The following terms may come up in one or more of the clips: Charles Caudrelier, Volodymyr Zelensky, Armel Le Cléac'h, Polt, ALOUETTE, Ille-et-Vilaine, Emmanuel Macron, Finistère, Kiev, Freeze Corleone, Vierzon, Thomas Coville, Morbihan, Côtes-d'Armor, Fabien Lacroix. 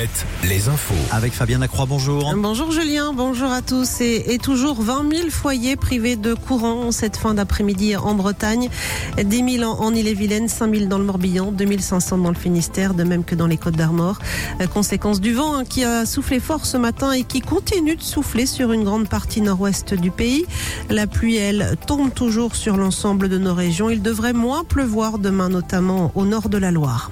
Alouette, les infos. Avec Fabien Lacroix, bonjour. Bonjour Julien, bonjour à tous. Et toujours 20 000 foyers privés de courant cette fin d'après-midi en Bretagne. 10 000 en Ille-et-Vilaine, 5 000 dans le Morbihan, 2 500 dans le Finistère, de même que dans les Côtes-d'Armor. Conséquence du vent qui a soufflé fort ce matin et qui continue de souffler sur une grande partie nord-ouest du pays. La pluie, elle, tombe toujours sur l'ensemble de nos régions. Il devrait moins pleuvoir demain, notamment au nord de la Loire.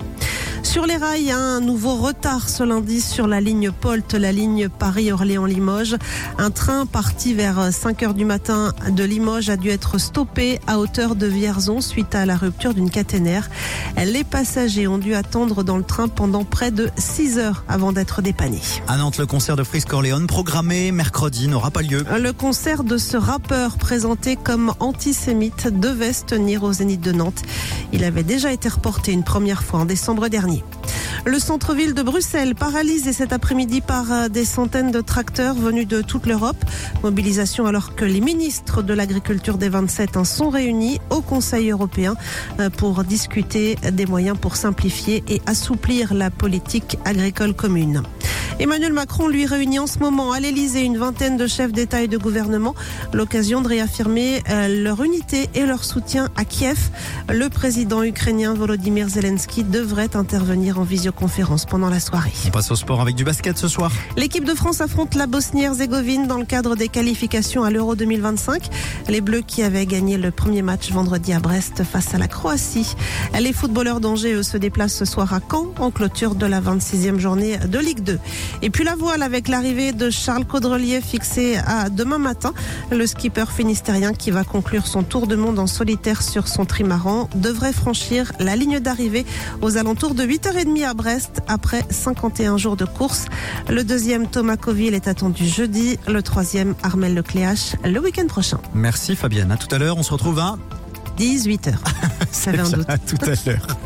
Sur les rails, un nouveau retard ce lundi sur la ligne Polt, la ligne Paris-Orléans-Limoges. Un train parti vers 5h du matin de Limoges a dû être stoppé à hauteur de Vierzon suite à la rupture d'une caténaire. Les passagers ont dû attendre dans le train pendant près de 6 heures avant d'être dépannés. À Nantes, le concert de Freeze Corleone programmé mercredi n'aura pas lieu. Le concert de ce rappeur présenté comme antisémite devait se tenir au Zénith de Nantes. Il avait déjà été reporté une première fois en décembre dernier. Le centre-ville de Bruxelles paralysé cet après-midi par des centaines de tracteurs venus de toute l'Europe. Mobilisation alors que les ministres de l'agriculture des 27 sont réunis au Conseil européen pour discuter des moyens pour simplifier et assouplir la politique agricole commune. Emmanuel Macron lui réunit en ce moment à l'Élysée une vingtaine de chefs d'État et de gouvernement. L'occasion de réaffirmer leur unité et leur soutien à Kiev. Le président ukrainien Volodymyr Zelensky devrait intervenir en visioconférence pendant la soirée. On passe au sport avec du basket ce soir. L'équipe de France affronte la Bosnie-Herzégovine dans le cadre des qualifications à l'Euro 2025. Les Bleus qui avaient gagné le premier match vendredi à Brest face à la Croatie. Les footballeurs d'Angers, eux, se déplacent ce soir à Caen en clôture de la 26e journée de Ligue 2. Et puis la voile avec l'arrivée de Charles Caudrelier fixée à demain matin. Le skipper finistérien qui va conclure son tour de monde en solitaire sur son trimaran devrait franchir la ligne d'arrivée aux alentours de 8h30 à Brest après 51 jours de course. Le deuxième, Thomas Coville, est attendu jeudi. Le troisième, Armel Le Cléac'h, le week-end prochain. Merci Fabienne. À tout à l'heure, on se retrouve à 18h. Ça avait un doute. À tout à l'heure.